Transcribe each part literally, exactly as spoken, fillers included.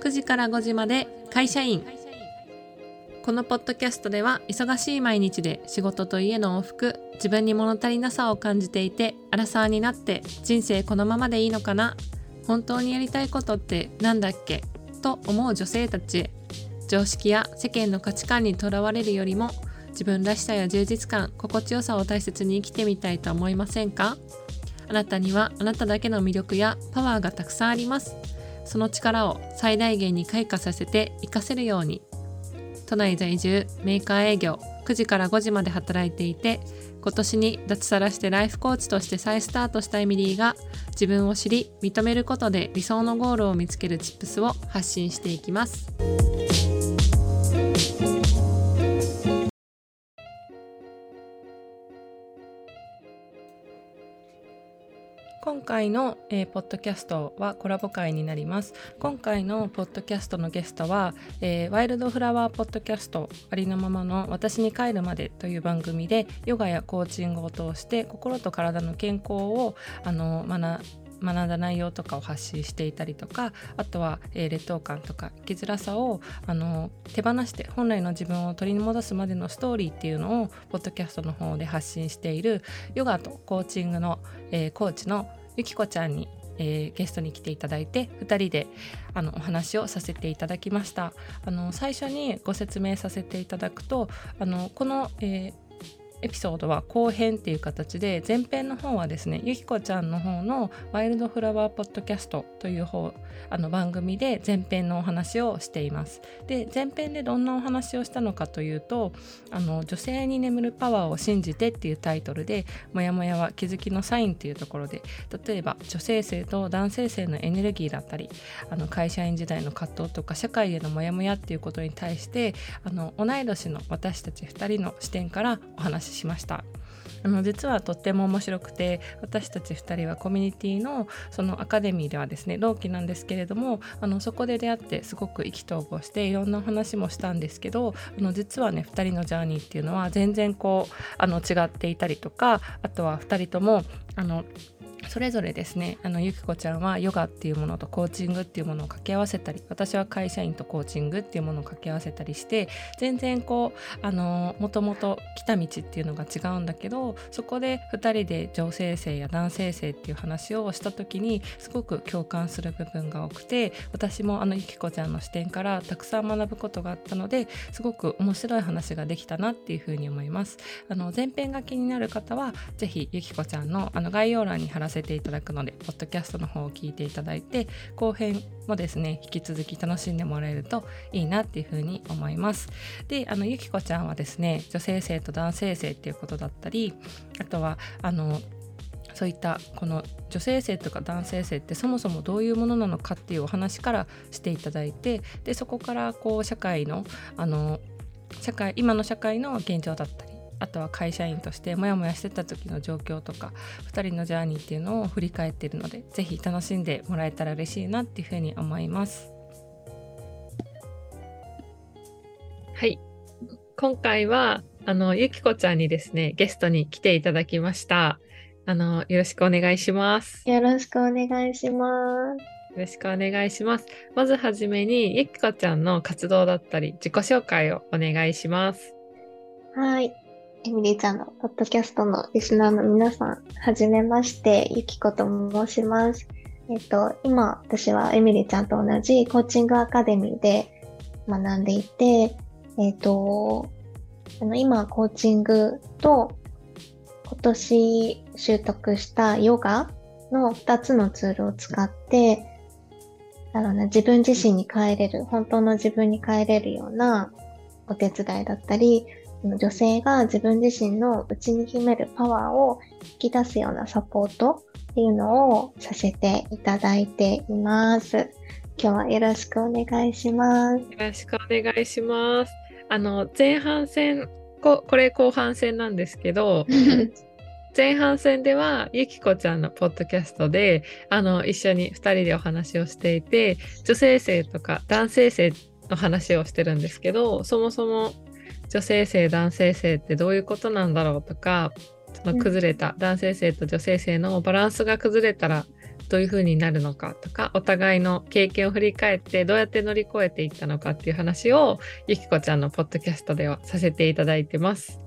くじからごじまで会社員。このポッドキャストでは忙しい毎日で仕事と家の往復、自分に物足りなさを感じていて、アラサーになって人生このままでいいのかな、本当にやりたいことってなんだっけと思う女性たちへ、常識や世間の価値観にとらわれるよりも自分らしさや充実感、心地よさを大切に生きてみたいと思いませんか？あなたにはあなただけの魅力やパワーがたくさんあります。その力を最大限に開花させて活かせるように。都内在住、メーカー営業、くじからごじまで働いていて、今年に脱サラしてライフコーチとして再スタートしたエミリーが、自分を知り、認めることで理想のゴールを見つけるチップスを発信していきます。今回の、えー、ポッドキャストはコラボ会になります。今回のポッドキャストのゲストは、えー、ワイルドフラワーポッドキャストありのままの私に帰るまでという番組で、ヨガやコーチングを通して心と体の健康をあの学学んだ内容とかを発信していたりとか、あとは、えー、劣等感とか生きづらさをあの手放して本来の自分を取り戻すまでのストーリーっていうのをポッドキャストの方で発信しているヨガとコーチングの、えー、コーチのゆきこちゃんに、えー、ゲストに来ていただいて、ふたりであのお話をさせていただきました。あの最初にご説明させていただくと、あのこの、えーエピソードは後編っていう形で、前編の方はですね、ゆきこちゃんの方のワイルドフラワーポッドキャストという方あの番組で前編のお話をしています。で、前編でどんなお話をしたのかというと、あの女性に眠るパワーを信じてっていうタイトルで、もやもやは気づきのサインっていうところで、例えば女性性と男性性のエネルギーだったり、あの会社員時代の葛藤とか社会へのもやもやっていうことに対して、あの同い年の私たちふたりの視点からお話ししました。あの実はとっても面白くて、私たちふたりはコミュニティのそのアカデミーではですね、同期なんですけれども、あのそこで出会ってすごく意気投合して、いろんなお話もしたんですけど、あの実はね、ふたりのジャーニーっていうのは全然こうあの違っていたりとか、あとはふたりともあのそれぞれですね、あのゆきこちゃんはヨガっていうものとコーチングっていうものを掛け合わせたり、私は会社員とコーチングっていうものを掛け合わせたりして、全然こうあのもともと来た道っていうのが違うんだけど、そこでふたりで女性性や男性性っていう話をした時にすごく共感する部分が多くて、私もあのゆきこちゃんの視点からたくさん学ぶことがあったので、すごく面白い話ができたなっていうふうに思います。あの前編が気になる方はぜひゆきこちゃんのあの概要欄に貼らせてていただくので、ポッドキャストの方を聞いていただいて、後編もですね、引き続き楽しんでもらえるといいなっていうふうに思います。で、あのゆきこちゃんはですね、女性性と男性性っていうことだったり、あとはあのそういったこの女性性とか男性性ってそもそもどういうものなのかっていうお話からしていただいて、でそこからこう社会のあの社会今の社会の現状だったり、あとは会社員としてモヤモヤしてた時の状況とか、ふたりのジャーニーっていうのを振り返っているので、ぜひ楽しんでもらえたら嬉しいなっていうふうに思います。はい、今回はあのゆきこちゃんにですね、ゲストに来ていただきました。あのよろしくお願いします。よろしくお願いします。よろしくお願いします。まずはじめにゆきこちゃんの活動だったり自己紹介をお願いします。はい、エミリーちゃんのポッドキャストのリスナーの皆さん、はじめまして、ゆきこと申します。えっと、今私はエミリーちゃんと同じコーチングアカデミーで学んでいて、えっと、あの今コーチングと今年習得したヨガのふたつのツールを使って、あの、ね、自分自身に帰れる、本当の自分に帰れるようなお手伝いだったり、女性が自分自身の内に秘めるパワーを引き出すようなサポートっていうのをさせていただいています。今日はよろしくお願いします。よろしくお願いします。あの前半戦、こ、これ後半戦なんですけど、前半戦ではゆきこちゃんのポッドキャストであの一緒にふたりでお話をしていて、女性性とか男性性の話をしてるんですけど、そもそも女性性男性性ってどういうことなんだろうとか、その崩れた、うん、男性性と女性性のバランスが崩れたらどういう風になるのかとか、お互いの経験を振り返ってどうやって乗り越えていったのかっていう話をゆきこちゃんのポッドキャストではさせていただいてます。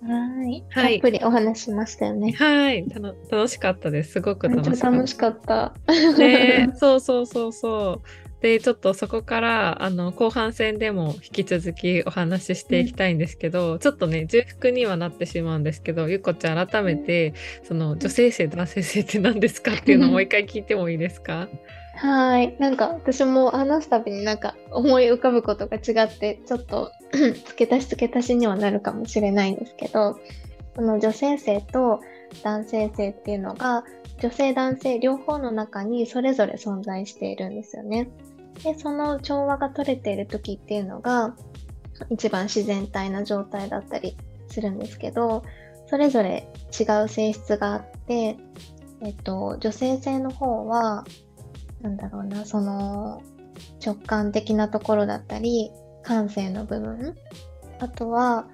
はい、はい、たっぷりお話しましたよね。はい、たの楽しかったです。すごく楽しかった。楽しかった。ね、そうそうそうそう。で、ちょっとそこからあの後半戦でも引き続きお話ししていきたいんですけど、うん、ちょっとね重複にはなってしまうんですけど、ゆっこちゃん改めてその女性性男性性って何ですかっていうのをもう一回聞いてもいいですか？はい、なんか私も話すたびになんか思い浮かぶことが違ってちょっと付け足し付け足しにはなるかもしれないんですけど、この女性性と男性性っていうのが女性男性両方の中にそれぞれ存在しているんですよね。でその調和が取れている時っていうのが一番自然体な状態だったりするんですけど、それぞれ違う性質があって、えっと、女性性の方はなんだろうな、その直感的なところだったり感性の部分、あとは、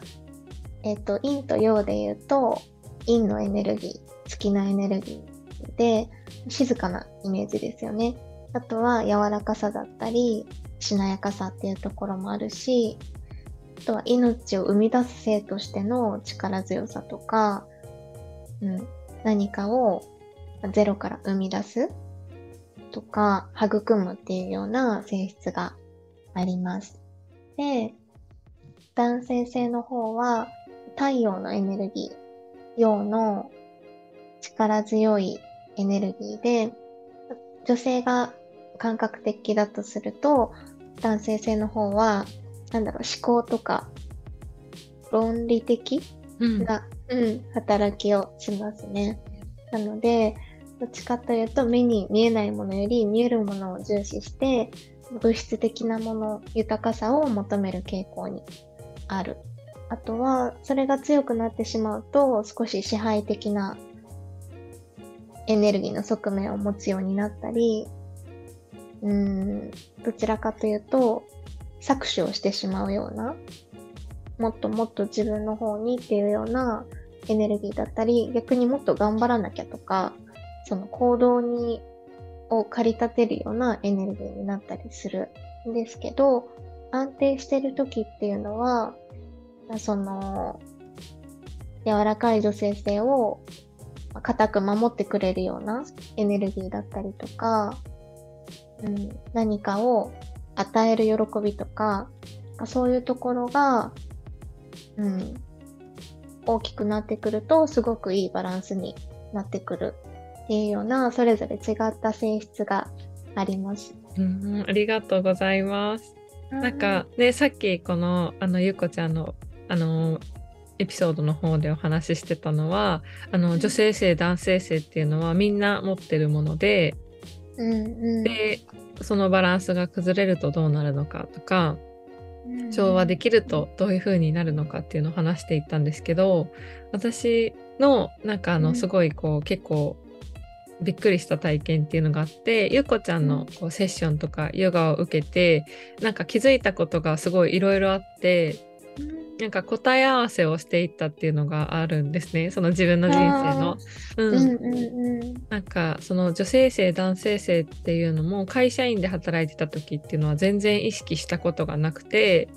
えっと、陰と陽で言うと陰のエネルギー、月のエネルギーで静かなイメージですよね。あとは柔らかさだったりしなやかさっていうところもあるし、あとは命を生み出す性としての力強さとか、うん、何かをゼロから生み出すとか育むっていうような性質があります。で、男性性の方は太陽のエネルギー、陽の力強いエネルギーで、女性が感覚的だとすると男性性の方はなんだろう、思考とか論理的な、うんうん、働きをしますね。なのでどっちかというと目に見えないものより見えるものを重視して物質的なもの、豊かさを求める傾向にある。あとはそれが強くなってしまうと少し支配的なエネルギーの側面を持つようになったり、うーん、どちらかというと搾取をしてしまうような、もっともっと自分の方にっていうようなエネルギーだったり、逆にもっと頑張らなきゃとか、その行動にを駆り立てるようなエネルギーになったりするんですけど、安定してる時っていうのはその柔らかい女性性を固く守ってくれるようなエネルギーだったりとか、うん、何かを与える喜びとか、そういうところが、うん、大きくなってくるとすごくいいバランスになってくるっていうような、それぞれ違った性質があります。うん、ありがとうございます。なんかね、さっきこのあのゆうこちゃんのあのエピソードの方でお話ししてたのは、あの女性性男性性っていうのはみんな持ってるもので、うんうん、でそのバランスが崩れるとどうなるのかとか、うん、調和できるとどういう風になるのかっていうのを話していったんですけど、私のなんかあのすごいこう、うん、結構びっくりした体験っていうのがあって、ゆうこちゃんのこうセッションとかヨガを受けてなんか気づいたことがすごいいろいろあって、なんか答え合わせをしていったっていうのがあるんですね、その自分の人生の、うんうんうん、なんかその女性性男性性っていうのも会社員で働いてた時っていうのは全然意識したことがなくて、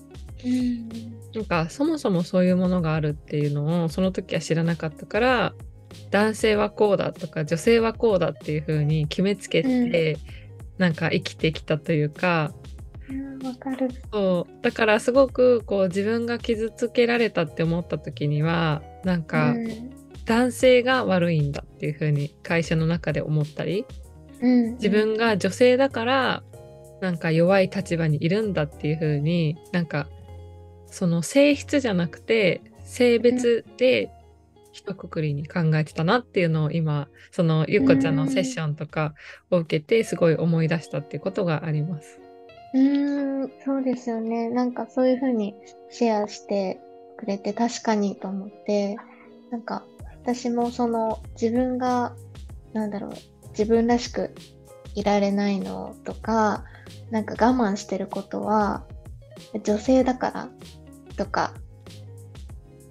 うん、なんかそもそもそういうものがあるっていうのをその時は知らなかったから、男性はこうだとか女性はこうだっていう風に決めつけて、うん、なんか生きてきたというか、わかる。そうだからすごくこう自分が傷つけられたって思った時にはなんか、うん、男性が悪いんだっていう風に会社の中で思ったり、うんうん、自分が女性だからなんか弱い立場にいるんだっていう風に、なんかその性質じゃなくて性別で一括りに考えてたなっていうのを今そのゆっこちゃんのセッションとかを受けてすごい思い出したっていうことがあります。うーん、そうですよね。なんかそういう風にシェアしてくれて確かにと思って、なんか私もその自分がなんだろう、自分らしくいられないのとか、なんか我慢してることは女性だからとか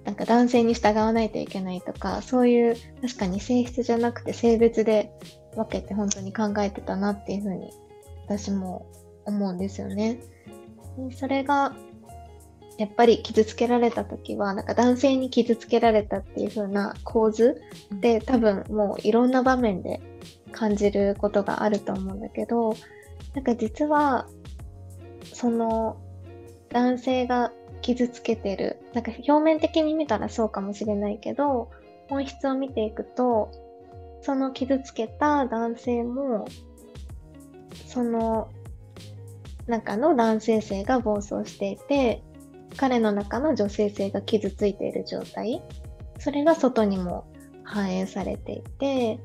なんか男性に従わないといけないとか、そういう確かに性質じゃなくて性別で分けて本当に考えてたなっていうふうに私も思うんですよね。でそれがやっぱり傷つけられた時はなんか男性に傷つけられたっていう風な構図で多分もういろんな場面で感じることがあると思うんだけど、なんか実はその男性が傷つけてる、なんか表面的に見たらそうかもしれないけど本質を見ていくと、その傷つけた男性もその中の男性性が暴走していて、彼の中の女性性が傷ついている状態、それが外にも反映されていて、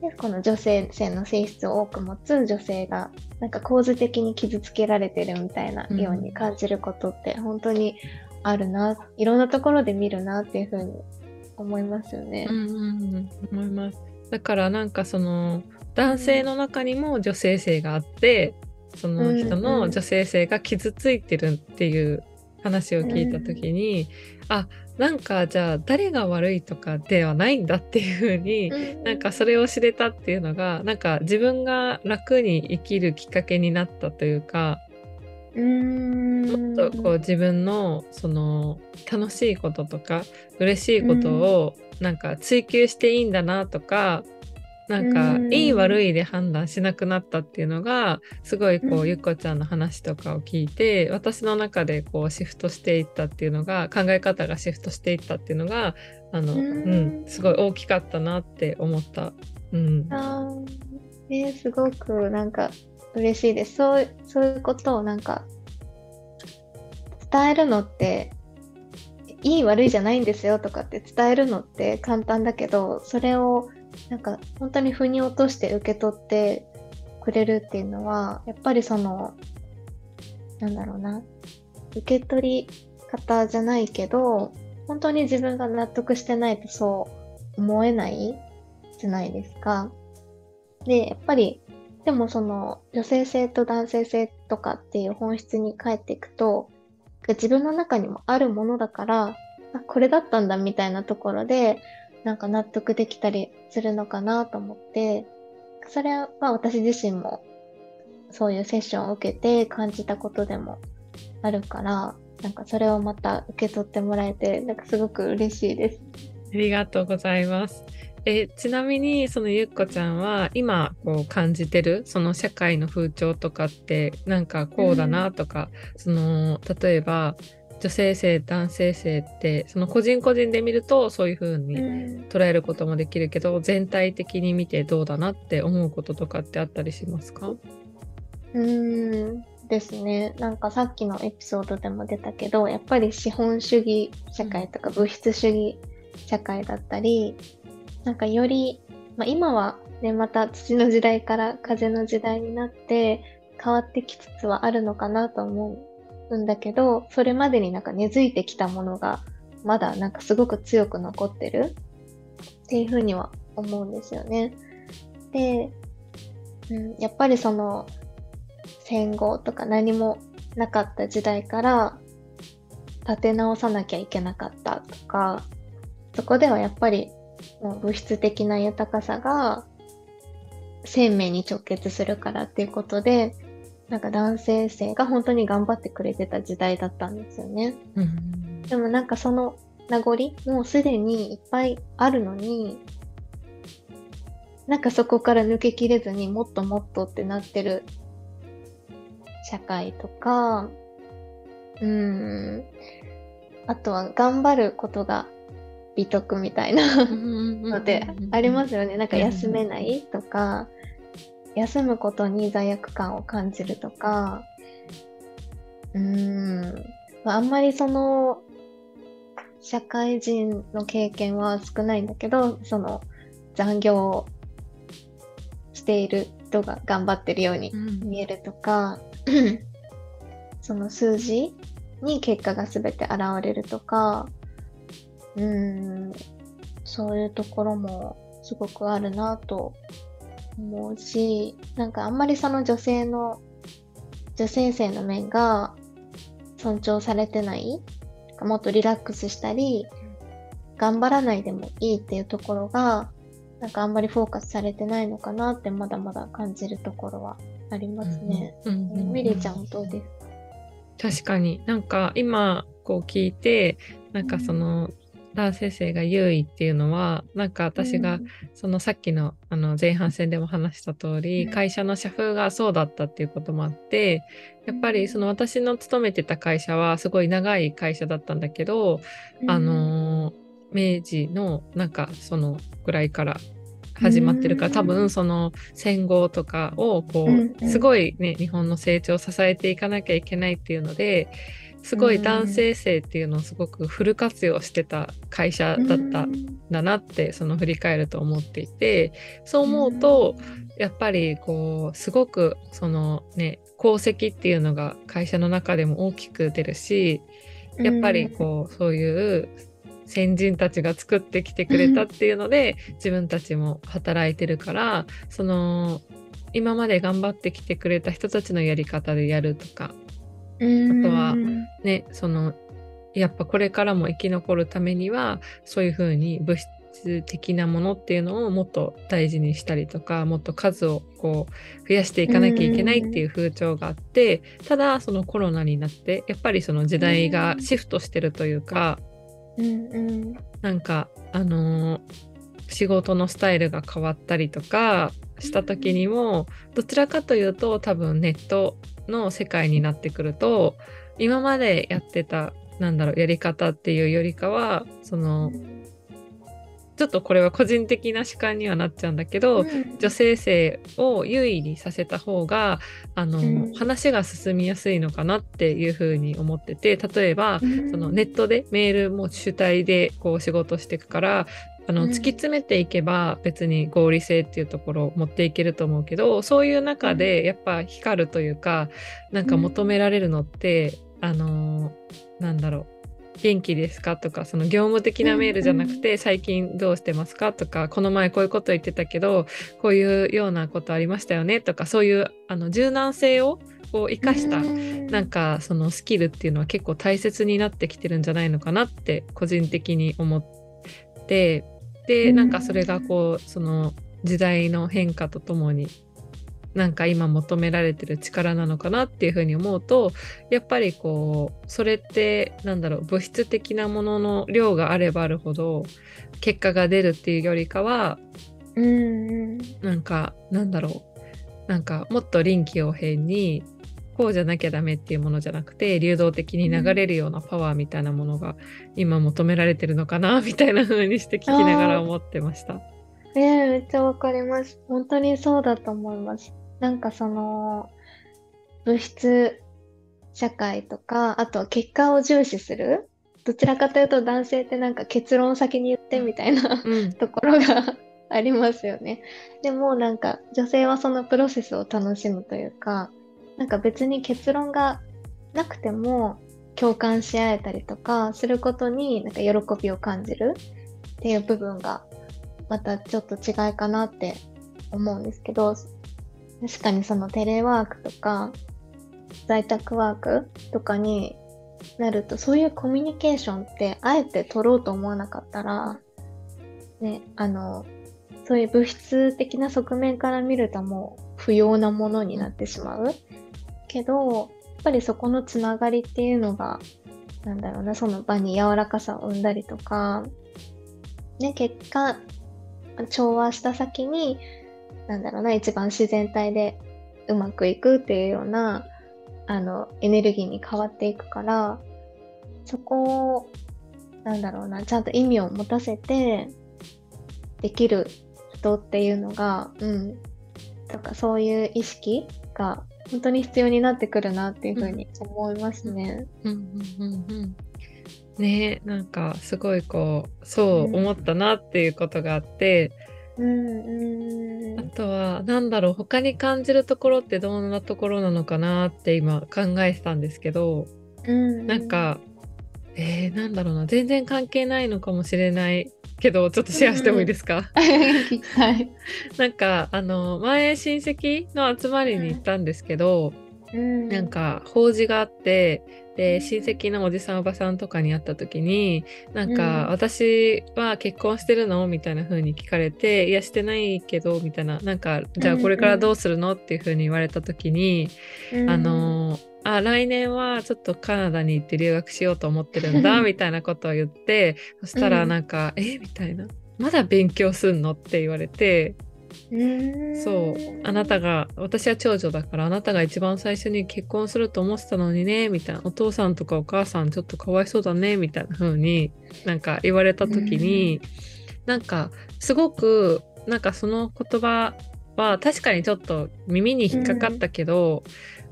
でこの女性性の性質を多く持つ女性がなんか構図的に傷つけられてるみたいなように感じることって本当にあるな、うん、いろんなところで見るなっていうふうに思いますよね。うんうんうん、思います。だからなんかその男性の中にも女性性があって、うん、その人の女性性が傷ついてるっていう話を聞いたときに、うん、あ、なんかじゃあ誰が悪いとかではないんだっていう風に、うん、なんかそれを知れたっていうのがなんか自分が楽に生きるきっかけになったというか、うーん、もっとこう自分のその楽しいこととか嬉しいことをなんか追求していいんだなとか、なんかいい悪いで判断しなくなったっていうのがすごいこうゆっこちゃんの話とかを聞いて私の中でこうシフトしていったっていうのが、考え方がシフトしていったっていうのがあの、うん、すごい大きかったなって思った、うん、あー、えー、すごくなんか嬉しいです。そう、そういうことをなんか伝えるのっていい悪いじゃないんですよとかって伝えるのって簡単だけど、それをなんか本当に腑に落として受け取ってくれるっていうのはやっぱりそのなんだろうな、受け取り方じゃないけど本当に自分が納得してないとそう思えないじゃないですか。でやっぱりでもその女性性と男性性とかっていう本質に帰っていくと自分の中にもあるものだから、あ、これだったんだみたいなところでなんか納得できたりするのかなと思って、それは私自身もそういうセッションを受けて感じたことでもあるから、なんかそれをまた受け取ってもらえてなんかすごく嬉しいです。ありがとうございます。えちなみにそのゆっこちゃんは今こう感じてるその社会の風潮とかってなんかこうだなとか、うん、その例えば女性性男性性ってその個人個人で見るとそういう風に捉えることもできるけど、うん、全体的に見てどうだなって思うこととかってあったりしますか？うーんですね、なんかさっきのエピソードでも出たけどやっぱり資本主義社会とか物質主義社会だったり、なんかより、まあ、今は、ね、また土の時代から風の時代になって変わってきつつはあるのかなと思ううんだけど、それまでになんか根付いてきたものがまだなんかすごく強く残ってるっていうふうには思うんですよね。で、うん、やっぱりその戦後とか何もなかった時代から立て直さなきゃいけなかったとか、そこではやっぱりもう物質的な豊かさが生命に直結するからっていうことでなんか男性性が本当に頑張ってくれてた時代だったんですよね、うん、でもなんかその名残もうすでにいっぱいあるのになんかそこから抜けきれずにもっともっとってなってる社会とか、うーん、あとは頑張ることが美徳みたいなのでありますよね。なんか休めないとか休むことに罪悪感を感じるとか、うーん、あんまりその社会人の経験は少ないんだけど、その残業をしている人が頑張ってるように見えるとか、うん、その数字に結果が全て現れるとか、うーん、そういうところもすごくあるなと思うし、なんかあんまりその女性の女性性の面が尊重されてないもっとリラックスしたり頑張らないでもいいっていうところがなんかあんまりフォーカスされてないのかなってまだまだ感じるところはありますね。うんうんうん、メリーちゃんどうですか？確かになんか今こう聞いてなんかその、うんラー先生が優位っていうのはなんか私がそのさっき の, あの前半戦でも話した通り会社の社風がそうだったっていうこともあってやっぱりその私の勤めてた会社はすごい長い会社だったんだけどあの明治のなんかそのぐらいから始まってるから多分その戦後とかをこうすごいね日本の成長を支えていかなきゃいけないっていうのですごい男性性っていうのをすごくフル活用してた会社だったんだなってその振り返ると思っていてそう思うとやっぱりこうすごくそのね功績っていうのが会社の中でも大きく出るしやっぱりこうそういう先人たちが作ってきてくれたっていうので自分たちも働いてるからその今まで頑張ってきてくれた人たちのやり方でやるとかあとはねそのやっぱこれからも生き残るためにはそういうふうに物質的なものっていうのをもっと大事にしたりとかもっと数をこう増やしていかなきゃいけないっていう風潮があってただそのコロナになってやっぱりその時代がシフトしてるというかなんかあの仕事のスタイルが変わったりとかした時にもどちらかというと多分ネットの世界になってくると今までやってたなんだろうやり方っていうよりかはそのちょっとこれは個人的な主観にはなっちゃうんだけど、うん、女性性を優位にさせた方があの、うん、話が進みやすいのかなっていうふうに思ってて例えば、うん、そのネットでメールも主体でこう仕事していくからあの突き詰めていけば別に合理性っていうところを持っていけると思うけどそういう中でやっぱ光るというかなんか求められるのって、うん、あのなんだろう元気ですかとかその業務的なメールじゃなくて、うんうん、最近どうしてますかとかこの前こういうこと言ってたけどこういうようなことありましたよねとかそういうあの柔軟性をこう生かした、うん、なんかそのスキルっていうのは結構大切になってきてるんじゃないのかなって個人的に思ってでなんかそれがこうその時代の変化とともになんか今求められてる力なのかなっていうふうに思うとやっぱりこうそれってなんだろう物質的なものの量があればあるほど結果が出るっていうよりかはうんなんかなんだろうなんかもっと臨機応変にこうじゃなきゃダメっていうものじゃなくて流動的に流れるようなパワーみたいなものが今求められてるのかなみたいな風にして聞きながら思ってました。えー、めっちゃわかります。本当にそうだと思います。なんかその物質社会とかあと結果を重視するどちらかというと男性ってなんか結論を先に言ってみたいな、うん、ところがありますよね。でもなんか女性はそのプロセスを楽しむというかなんか別に結論がなくても共感し合えたりとかすることになんか喜びを感じるっていう部分がまたちょっと違いかなって思うんですけど確かにそのテレワークとか在宅ワークとかになるとそういうコミュニケーションってあえて取ろうと思わなかったら、ね、あのそういう物質的な側面から見るともう不要なものになってしまうけどやっぱりそこのつながりっていうのがなんだろうなその場に柔らかさを生んだりとか、ね、結果調和した先になんだろうな一番自然体でうまくいくっていうようなあのエネルギーに変わっていくからそこをなんだろうなちゃんと意味を持たせてできる人っていうのが、うん、とかそういう意識が本当に必要になってくるなっていうふうに思いますね。うんうんうんうんうんねえなんかすごいこうそう思ったなっていうことがあって、うんうん、あとはなんだろう他に感じるところってどんなところなのかなって今考えてたんですけど、うんうん、なんかえー、なんだろうな全然関係ないのかもしれないけどちょっとシェアしてもいいですか？うん、はいなんかあの前親戚の集まりに行ったんですけど、うん、なんか法事があってで親戚のおじさんおばさんとかに会った時になんか、うん、私は結婚してるのみたいな風に聞かれていやしてないけどみたいななんかじゃあこれからどうするのっていう風に言われた時に、うん、あのあ来年はちょっとカナダに行って留学しようと思ってるんだみたいなことを言ってそしたらなんか、うん、えみたいなまだ勉強すんのって言われてそうあなたが私は長女だからあなたが一番最初に結婚すると思ってたのにねみたいなお父さんとかお母さんちょっとかわいそうだねみたいな風になんか言われた時になんかすごくなんかその言葉は確かにちょっと耳に引っかかったけど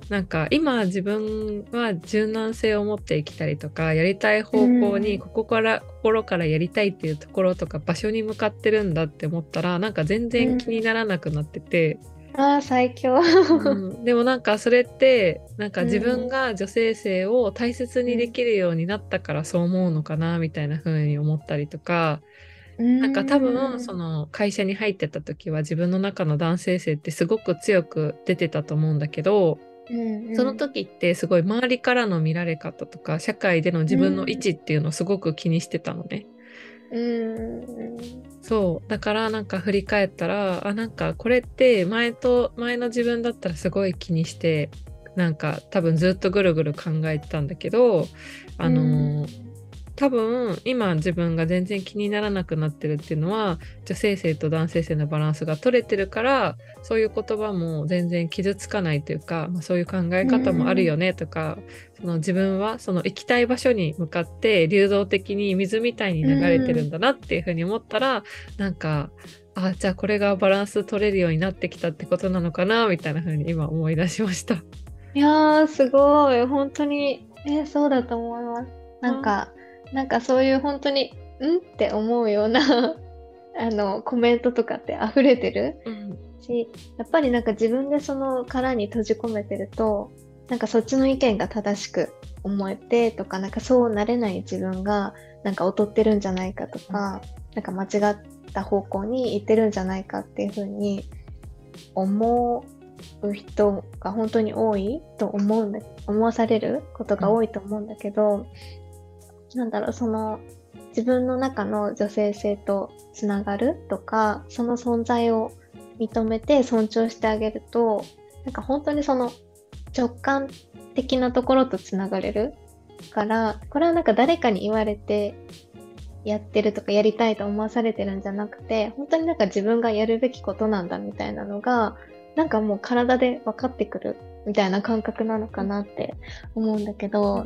なんか今自分は柔軟性を持って生きたりとかやりたい方向にここから、うん、心からやりたいっていうところとか場所に向かってるんだって思ったらなんか全然気にならなくなってて、うん、あー最強、うん、でもなんかそれってなんか自分が女性性を大切にできるようになったからそう思うのかなみたいな風に思ったりとかなんか多分その会社に入ってた時は自分の中の男性性ってすごく強く出てたと思うんだけどうんうん、その時ってすごい周りからの見られ方とか社会での自分の位置っていうのをすごく気にしてたのね、うんうん、そうだからなんか振り返ったらあなんかこれって前と前の自分だったらすごい気にしてなんか多分ずっとぐるぐる考えてたんだけどあの、うん、多分今自分が全然気にならなくなってるっていうのは女性性と男性性のバランスが取れてるからそういう言葉も全然傷つかないというか、まあ、そういう考え方もあるよねとか、うん、その自分はその行きたい場所に向かって流動的に水みたいに流れてるんだなっていうふうに思ったら、うん、なんかあじゃあこれがバランス取れるようになってきたってことなのかなみたいなふうに今思い出しました。いやーすごい本当に、えー、そうだと思います。なんかなんかそういう本当にんって思うようなあのコメントとかって溢れてる、うん、しやっぱりなんか自分でその殻に閉じ込めてるとなんかそっちの意見が正しく思えてとかなんかそうなれない自分がなんか劣ってるんじゃないかとか、うん、なんか間違った方向に行ってるんじゃないかっていう風に思う人が本当に多いと思うんだ思わされることが多いと思うんだけど、うんなんだろうその自分の中の女性性とつながるとかその存在を認めて尊重してあげるとなんか本当にその直感的なところとつながれるからこれはなんか誰かに言われてやってるとかやりたいと思わされてるんじゃなくて本当になんか自分がやるべきことなんだみたいなのがなんかもう体で分かってくるみたいな感覚なのかなって思うんだけど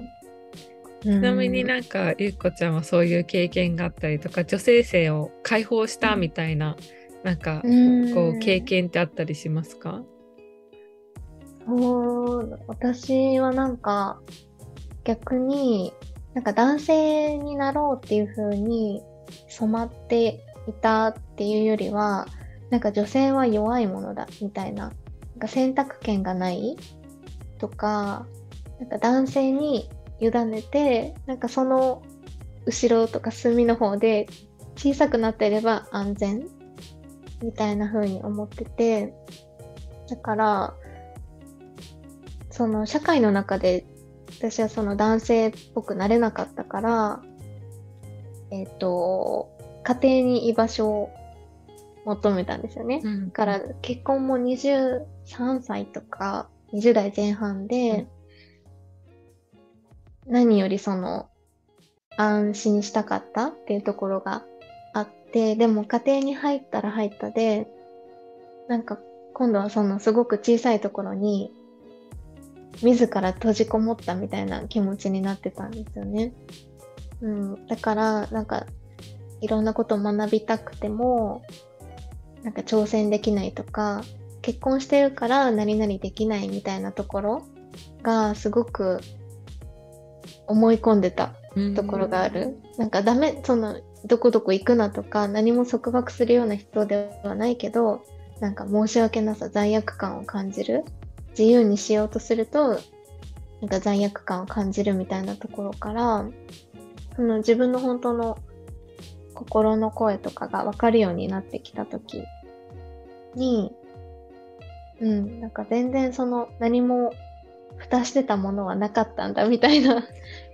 ちなみになんかゆっこちゃんはそういう経験があったりとか女性性を解放したみたいな、うん、なんかこう経験ってあったりしますか？そう私はなんか逆になんか男性になろうっていう風に染まっていたっていうよりはなんか女性は弱いものだみたい な, なんか選択権がないと か, なんか男性に委ねてなんかその後ろとか隅の方で小さくなっていれば安全みたいな風に思っててだからその社会の中で私はその男性っぽくなれなかったからえっと家庭に居場所を求めたんですよね、うん、だから結婚もにじゅうさんさいとかにじゅうだいぜんはんで、うん何よりその安心したかったっていうところがあってでも家庭に入ったら入ったでなんか今度はそのすごく小さいところに自ら閉じこもったみたいな気持ちになってたんですよね、うん、だからなんかいろんなことを学びたくてもなんか挑戦できないとか結婚してるから何々できないみたいなところがすごく思い込んでたところがある、うん、なんかダメそのどこどこ行くなとか何も束縛するような人ではないけどなんか申し訳なさ罪悪感を感じる自由にしようとするとなんか罪悪感を感じるみたいなところからその自分の本当の心の声とかが分かるようになってきた時にうんなんか全然その何も蓋してたものはなかったんだみたいな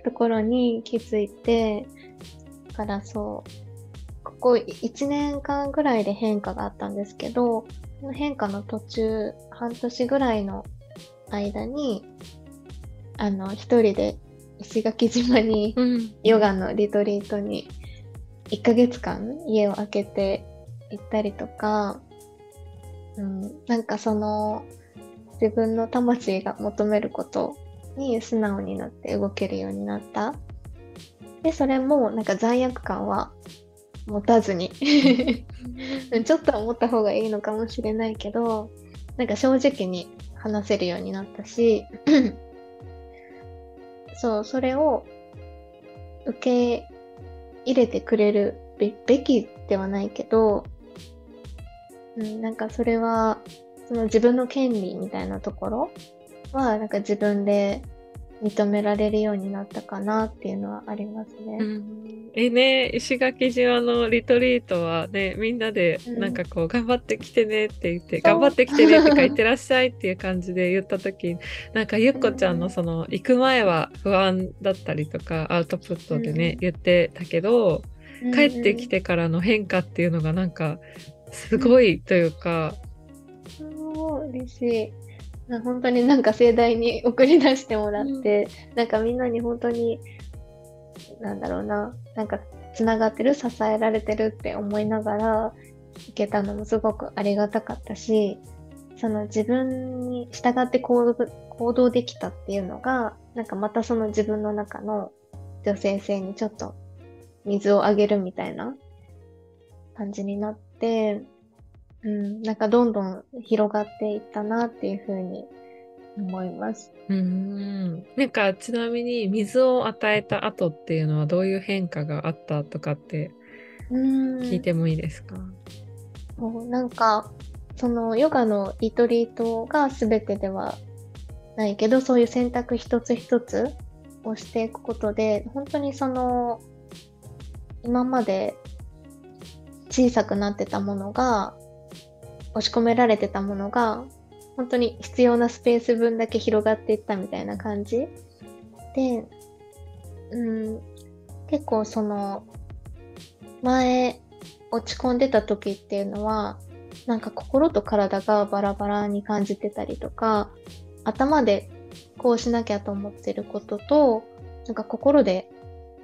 ところに気づいて、だからそうここいちねんかんぐらいで変化があったんですけど、変化の途中半年ぐらいの間にあの一人で石垣島にヨガのリトリートにいっかげつかん家を空けて行ったりとか、うん、なんかその自分の魂が求めることに素直になって動けるようになった。でそれもなんか罪悪感は持たずにちょっとは持った方がいいのかもしれないけど、なんか正直に話せるようになったしそうそれを受け入れてくれるべ、べきではないけど、うん、なんかそれはその自分の権利みたいなところはなんか自分で認められるようになったかなっていうのはありますね。うん、えね、石垣島のリトリートはね、みんなでなんかこう、うん、頑張ってきてねって言って、頑張ってきてねって書いてらっしゃいっていう感じで言った時なんかゆっこちゃんのその行く前は不安だったりとかアウトプットでね、うん、言ってたけど、帰ってきてからの変化っていうのがなんかすごいというか、うん、嬉しい。本当になんか盛大に送り出してもらって、うん、なんかみんなに本当になんだろうな、なんかつながってる、支えられてるって思いながら行けたのもすごくありがたかったし、その自分に従って行動、行動できたっていうのがなんかまたその自分の中の女性性にちょっと水をあげるみたいな感じになって、うん、なんかどんどん広がっていったなっていうふうに思います。うーん。なんかちなみに水を与えた後っていうのはどういう変化があったとかって聞いてもいいですか？うん、なんかそのヨガのリトリートが全てではないけど、そういう選択一つ一つをしていくことで本当にその今まで小さくなってたものが、押し込められてたものが本当に必要なスペース分だけ広がっていったみたいな感じで、うん、結構その前落ち込んでた時っていうのはなんか心と体がバラバラに感じてたりとか、頭でこうしなきゃと思ってることとなんか心で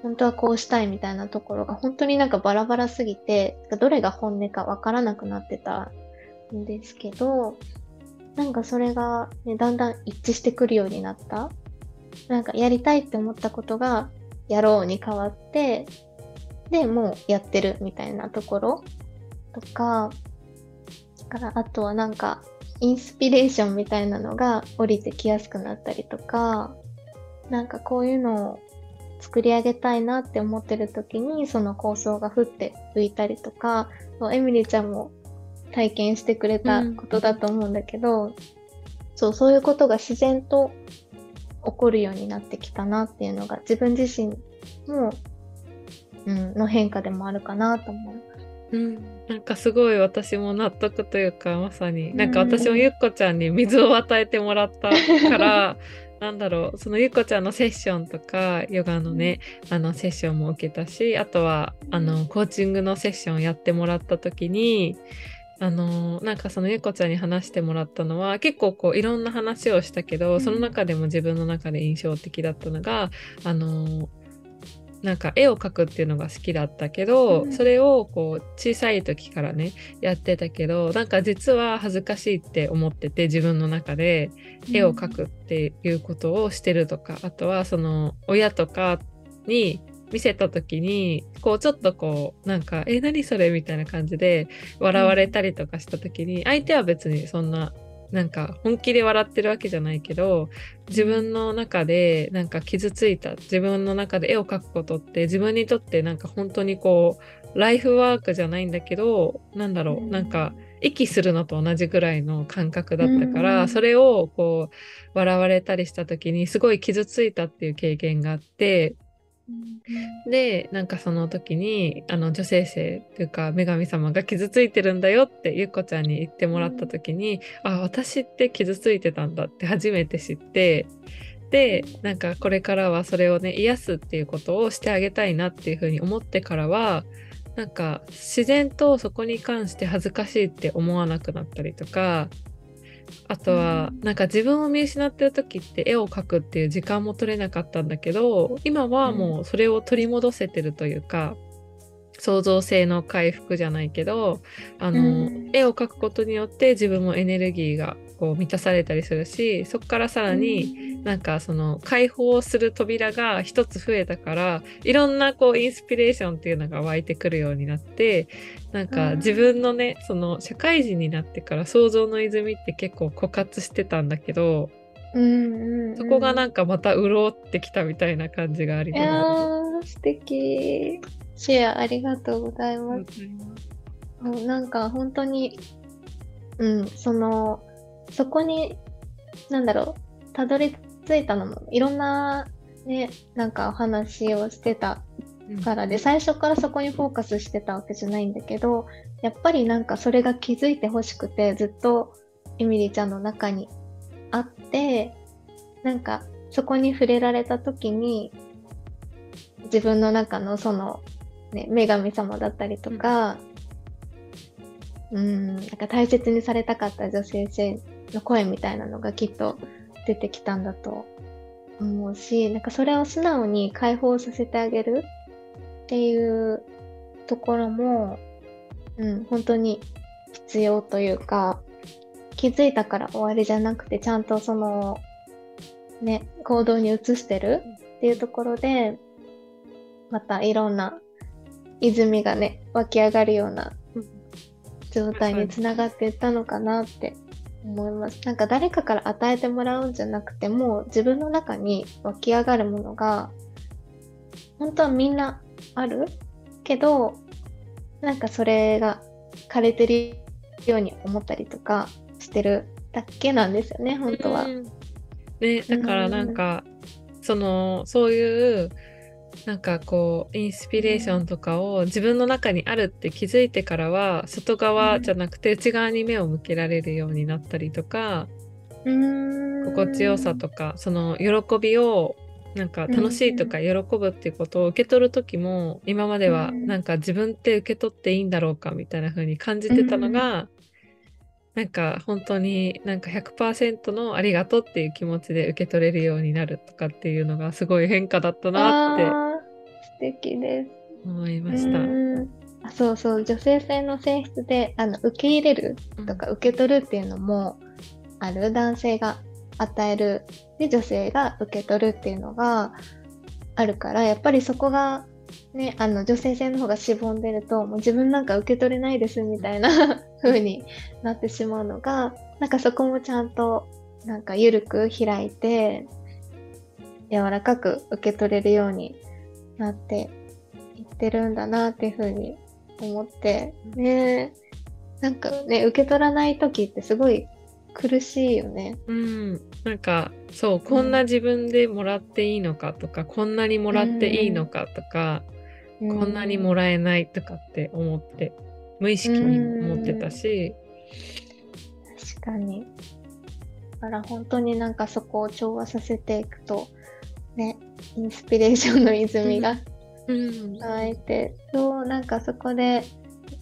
本当はこうしたいみたいなところが本当になんかバラバラすぎてどれが本音かわからなくなってたんですけど、なんかそれが、ね、だんだん一致してくるようになった。なんかやりたいって思ったことがやろうに変わって、でもうやってるみたいなところとか、だからあとはなんかインスピレーションみたいなのが降りてきやすくなったりとか、なんかこういうのを作り上げたいなって思ってる時にその構想が降って浮いたりとか、エミリーちゃんも体験してくれたことだと思うんだけど、うん、そう、そういうことが自然と起こるようになってきたなっていうのが自分自身も、うん、の変化でもあるかなと思う。うん、なんかすごい私も納得というか、まさになんか私もゆっこちゃんに水を与えてもらったからなんだろう、そのゆっこちゃんのセッションとかヨガのね、うん、あのセッションも受けたし、あとはあのコーチングのセッションやってもらった時に、あのなんかそのゆっこちゃんに話してもらったのは結構こういろんな話をしたけど、うん、その中でも自分の中で印象的だったのが、あのなんか絵を描くっていうのが好きだったけど、うん、それをこう小さい時からねやってたけど、なんか実は恥ずかしいって思ってて自分の中で絵を描くっていうことをしてるとか、うん、あとはその親とかに見せた時にこうちょっとこうなんかえ何それみたいな感じで笑われたりとかした時に、うん、相手は別にそんななんか本気で笑ってるわけじゃないけど、自分の中でなんか傷ついた、自分の中で絵を描くことって自分にとってなんか本当にこうライフワークじゃないんだけど、なんだろう、うん、なんか息するのと同じぐらいの感覚だったから、うん、それをこう笑われたりした時にすごい傷ついたっていう経験があって、でなんかその時にあの女性性というか女神様が傷ついてるんだよってゆっこちゃんに言ってもらった時に、うん、あ、私って傷ついてたんだって初めて知って、でなんかこれからはそれをね癒すっていうことをしてあげたいなっていうふうに思ってからは、なんか自然とそこに関して恥ずかしいって思わなくなったりとか、あとはなんか自分を見失ってる時って絵を描くっていう時間も取れなかったんだけど、今はもうそれを取り戻せてるというか、創造性の回復じゃないけど、あの、うん、絵を描くことによって自分もエネルギーがこう満たされたりするし、そこからさらになんかその解放する扉が一つ増えたから、いろんなこうインスピレーションっていうのが湧いてくるようになって、なんか自分のね、その社会人になってから創造の泉って結構枯渇してたんだけど、うんうんうん、そこがなんかまた潤ってきたみたいな感じがあります。いやー素敵、シェアありがとうございます。なんか本当に、うん、そのそこになんだろう、たどり着いたのもいろんなね、なんかお話をしてたからで、最初からそこにフォーカスしてたわけじゃないんだけど、やっぱりなんかそれが気づいてほしくて、ずっとエミリーちゃんの中にあって、なんかそこに触れられた時に自分の中のその、ね、女神様だったりとか、うん、うんなんか大切にされたかった女性性の声みたいなのがきっと出てきたんだと思うし、なんかそれを素直に解放させてあげるっていうところも、うん、本当に必要というか、気づいたから終わりじゃなくて、ちゃんとそのね行動に移してるっていうところで、またいろんな泉がね湧き上がるような状態につながっていったのかなって思います。なんか誰かから与えてもらうんじゃなくて、もう自分の中に湧き上がるものが本当はみんなあるけど、なんかそれが枯れてるように思ったりとかしてるだけなんですよね、本当は。うんね、だからなんか、うん、そのそういうなんかこうインスピレーションとかを自分の中にあるって気づいてからは、外側じゃなくて内側に目を向けられるようになったりとか、うん、心地よさとかその喜びをなんか楽しいとか喜ぶっていうことを受け取る時も、今まではなんか自分って受け取っていいんだろうかみたいな風に感じてたのが、なんか本当になんか ひゃくパーセント のありがとうっていう気持ちで受け取れるようになるとかっていうのがすごい変化だったなって素敵です思いました。うんあそうそう、女性性の性質であの受け入れるとか受け取るっていうのもある、うん、男性が与えるで女性が受け取るっていうのがあるから、やっぱりそこが、ね、あの女性性の方がしぼんでると、もう自分なんか受け取れないですみたいな風になってしまうのが、なんかそこもちゃんとなんか緩く開いて柔らかく受け取れるようになっていってるんだなっていう風に思って、ね、なんかね受け取らない時ってすごい苦しいよね。うん、なんかそうこんな自分でもらっていいのかとか、うん、こんなにもらっていいのかとか、うん、こんなにもらえないとかって思って無意識に思ってたし、うん、確かに。だから本当になんかそこを調和させていくとね、インスピレーションの泉が湧いて、そうなんかそこで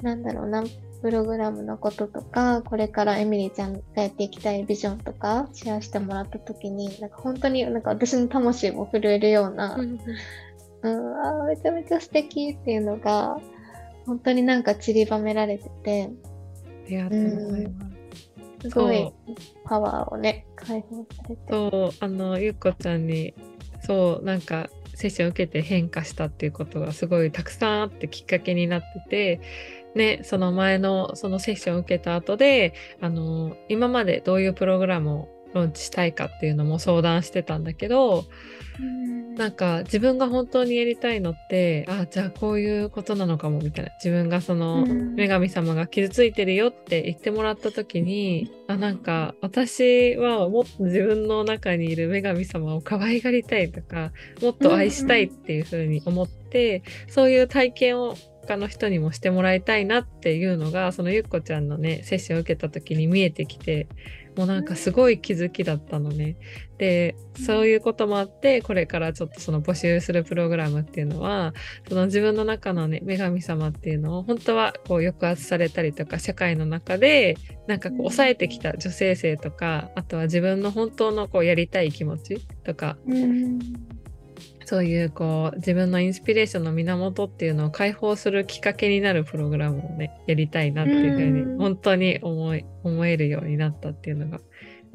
なんだろうな、プログラムのこととか、これからエミリーちゃんがやっていきたいビジョンとかシェアしてもらった時に、なんか本当になんか私の魂も震えるような、うん、うんあめちゃめちゃ素敵っていうのが本当になんか散りばめられてて、ありがとうございます、うん、すごいパワーをね解放されて、そうあのゆっこちゃんにそうなんかセッションを受けて変化したっていうことがすごいたくさんあってきっかけになっててね、その前のそのセッションを受けた後で、あの今までどういうプログラムをローンチしたいかっていうのも相談してたんだけど、うん、なんか自分が本当にやりたいのってあじゃあこういうことなのかもみたいな、自分がその、うん、女神様が傷ついてるよって言ってもらった時にあなんか私はもっと自分の中にいる女神様を可愛がりたいとかもっと愛したいっていう風に思って、うん、そういう体験を他の人にもしてもらいたいなっていうのがそのゆっこちゃんのねセッションを受けた時に見えてきて、もうなんかすごい気づきだったのね。でそういうこともあってこれからちょっとその募集するプログラムっていうのはその自分の中のね女神様っていうのを本当はこう抑圧されたりとか社会の中でなんかこう抑えてきた女性性とか、あとは自分の本当のこうやりたい気持ちとか、うんそういうこう自分のインスピレーションの源っていうのを解放するきっかけになるプログラムをねやりたいなっていうふうに本当に思い、思えるようになったっていうのが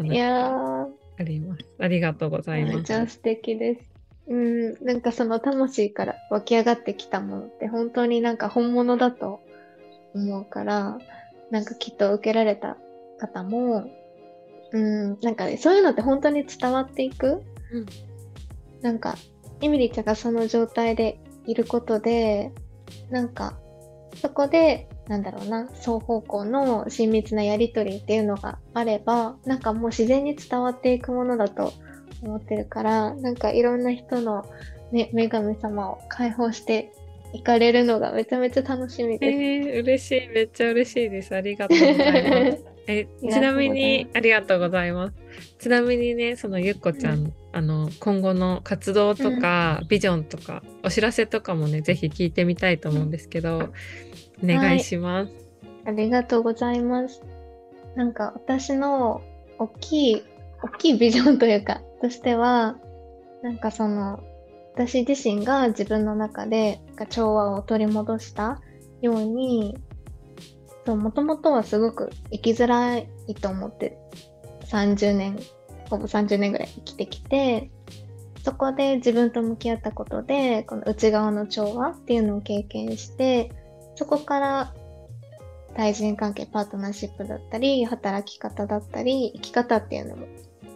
いやあります。ありがとうございます。めちゃ素敵です。うん、なんかその魂から湧き上がってきたものって本当になんか本物だと思うから、なんかきっと受けられた方も、うん、なんか、ね、そういうのって本当に伝わっていく。うん、なんか。エミリーちゃんがその状態でいることでなんかそこでなんだろうな双方向の親密なやり取りっていうのがあればなんかもう自然に伝わっていくものだと思ってるから、なんかいろんな人の、ね、女神様を解放していかれるのがめちゃめちゃ楽しみです、えー、嬉しい、めっちゃ嬉しいです。ありがとうございますえちなみにありがとうございます。ちなみにねそのゆっこちゃん、うん、あの今後の活動とか、うん、ビジョンとかお知らせとかもねぜひ聞いてみたいと思うんですけど、うん、お願いします、はい、ありがとうございます。なんか私の大きい大きいビジョンというかとしてはなんかその私自身が自分の中で調和を取り戻したように、もともとはすごく生きづらいと思ってさんじゅうねんほぼさんじゅうねんぐらい生きてきて、そこで自分と向き合ったことでこの内側の調和っていうのを経験して、そこから対人関係、パートナーシップだったり働き方だったり生き方っていうのも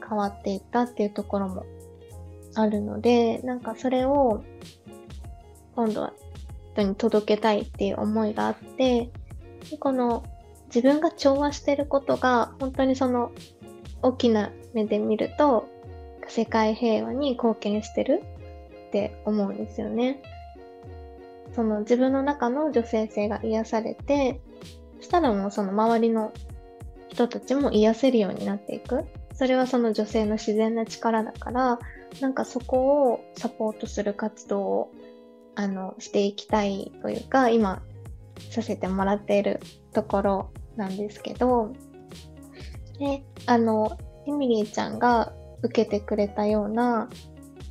変わっていったっていうところもあるので、なんかそれを今度は人に届けたいっていう思いがあって、この自分が調和してることが本当にその大きな目で見ると世界平和に貢献してるって思うんですよね。その自分の中の女性性が癒されて、そしたらもうその周りの人たちも癒せるようになっていく。それはその女性の自然な力だから、なんかそこをサポートする活動をあのしていきたいというか今させてもらっているところなんですけど、であのエミリーちゃんが受けてくれたような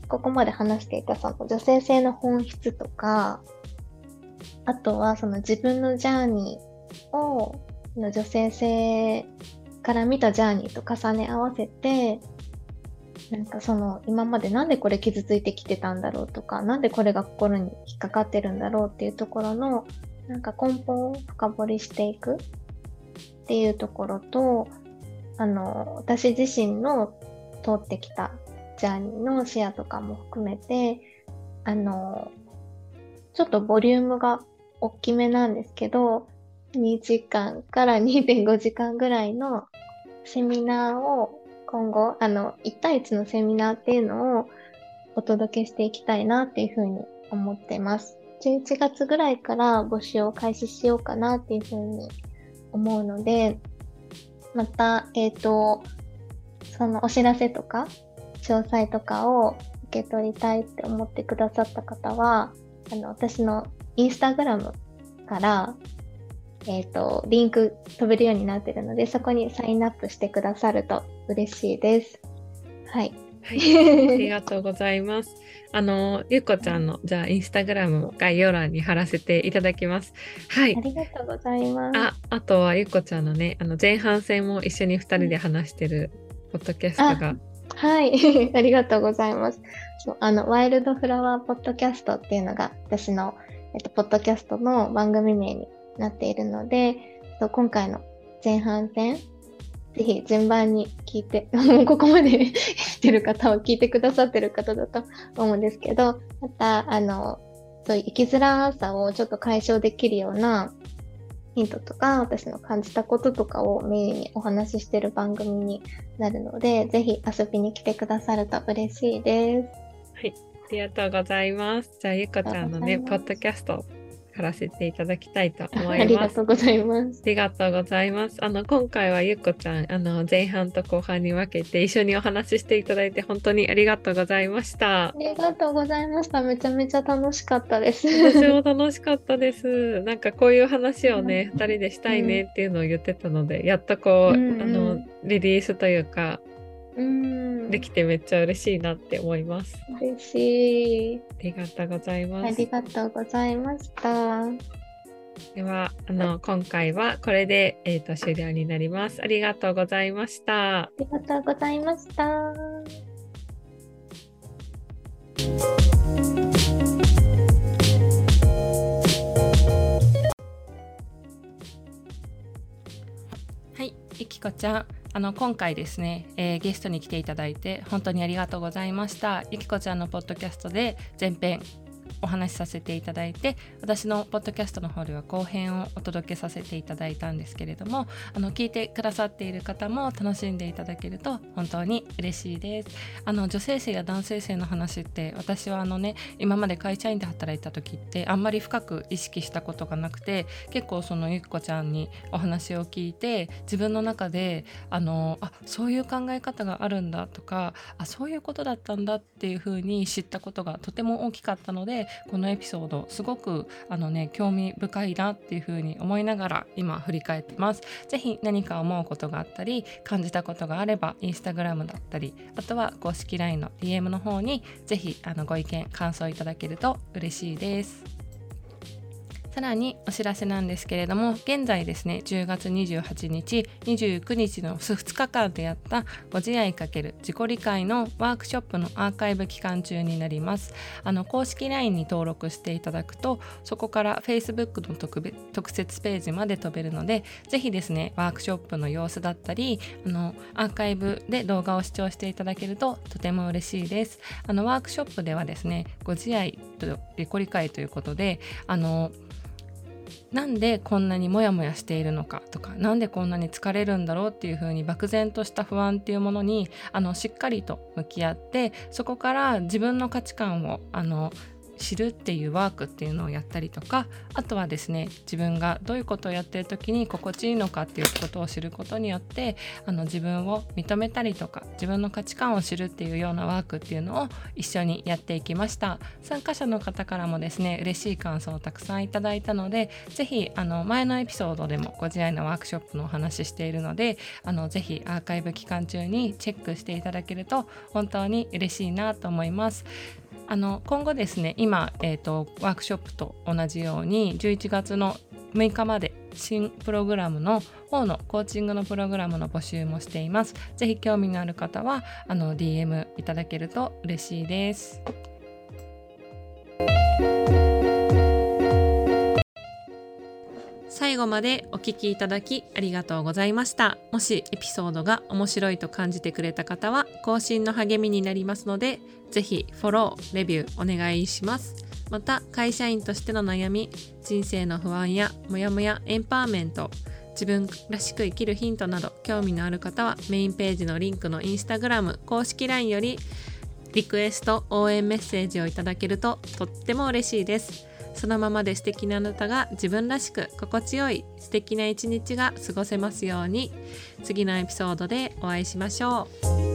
ここまで話していたその女性性の本質とか、あとはその自分のジャーニーを女性性から見たジャーニーと重ね合わせて、なんかその今までなんでこれ傷ついてきてたんだろうとか、なんでこれが心に引っかかってるんだろうっていうところのなんか根本を深掘りしていくっていうところと、あの私自身の通ってきたジャーニーのシェアとかも含めて、あのちょっとボリュームが大きめなんですけどにじかんから にてんごじかんぐらいのセミナーを今後あのいち対いちのセミナーっていうのをお届けしていきたいなっていうふうに思ってます。じゅういちがつぐらいから募集を開始しようかなっていうふうに思うので、また、えっと、そのお知らせとか詳細とかを受け取りたいって思ってくださった方はあの私のインスタグラムからえっと、リンク飛べるようになってるので、そこにサインアップしてくださると嬉しいです。はい。はい、ありがとうございます。あのゆっこちゃんのじゃあインスタグラムも概要欄に貼らせていただきます。はい。ありがとうございます。あ、あとはゆっこちゃんのね、あの前半戦も一緒にふたりで話してるポッドキャストが。はい。ありがとうございます。そう、あのワイルドフラワーポッドキャストっていうのが私のえっとポッドキャストの番組名になっているので、今回の前半戦ぜひ順番に聞いてここまで知ってる方は聞いてくださってる方だと思うんですけど、またあのそういう生きづらさをちょっと解消できるようなヒントとか私の感じたこととかをメインにお話ししてる番組になるので、ぜひ遊びに来てくださると嬉しいです。はい、ありがとうございます。じゃあゆかちゃんのねポッドキャストから知っていただきたいと思います。ありがとうございます。ありがとうございます。あの今回はゆっこちゃんあの前半と後半に分けて一緒にお話ししていただいて本当にありがとうございました。ありがとうございました。めちゃめちゃ楽しかったです。私も楽しかったです。なんかこういう話をね二人でしたいねっていうのを言ってたので、やっとこう、うん、あのリリースというかうんできてめっちゃ嬉しいなって思います。嬉しい。ありがとうございます。ありがとうございました。ではあの今回はこれで、えーと、終了になります。ありがとうございました。ありがとうございました。ゆきこちゃん、あの今回ですね、えー、ゲストに来ていただいて本当にありがとうございました。ゆきこちゃんのポッドキャストで前編お話しさせていただいて、私のポッドキャストの方では後編をお届けさせていただいたんですけれども、あの聞いてくださっている方も楽しんでいただけると本当に嬉しいです。あの女性性や男性性の話って私はあのね今まで会社員で働いた時ってあんまり深く意識したことがなくて、結構そのゆっこちゃんにお話を聞いて自分の中であのあそういう考え方があるんだとかあそういうことだったんだっていう風に知ったことがとても大きかったので、このエピソードすごくあの、ね、興味深いなっていう風に思いながら今振り返ってます。ぜひ何か思うことがあったり感じたことがあればインスタグラムだったり、あとは公式 ライン の ディーエム の方にぜひあのご意見感想いただけると嬉しいです。さらにお知らせなんですけれども、現在ですねじゅうがつにじゅうはちにちにじゅうくにちのふつかかんでやったご自愛×自己理解のワークショップのアーカイブ期間中になります。あの公式 ライン に登録していただくとそこから Facebook の 特, 特設ページまで飛べるので、ぜひですねワークショップの様子だったりあのアーカイブで動画を視聴していただけるととても嬉しいです。あのワークショップではですねご自愛と自己理解ということで、あのなんでこんなにモヤモヤしているのかとか、なんでこんなに疲れるんだろうっていう風に漠然とした不安っていうものにあのしっかりと向き合って、そこから自分の価値観をあの知るっていうワークっていうのをやったりとか、あとはですね自分がどういうことをやっている時に心地いいのかっていうことを知ることによってあの自分を認めたりとか自分の価値観を知るっていうようなワークっていうのを一緒にやっていきました。参加者の方からもですね嬉しい感想をたくさんいただいたので、ぜひあの前のエピソードでもご自愛のワークショップのお話ししているので、あのぜひアーカイブ期間中にチェックしていただけると本当に嬉しいなと思います。あの今後ですね今、えーと、ワークショップと同じようにじゅういちがつのむいかまで新プログラムの方のコーチングのプログラムの募集もしています。ぜひ興味のある方はあの ディーエム いただけると嬉しいです。最後までお聞きいただきありがとうございました。もしエピソードが面白いと感じてくれた方は更新の励みになりますので、ぜひフォロー、レビューお願いします。また会社員としての悩み、人生の不安やモヤモヤエンパワーメント、自分らしく生きるヒントなど興味のある方はメインページのリンクのインスタグラム公式 ライン よりリクエスト、応援メッセージをいただけるととっても嬉しいです。そのままで素敵なあなたが自分らしく心地よい素敵な一日が過ごせますように。次のエピソードでお会いしましょう。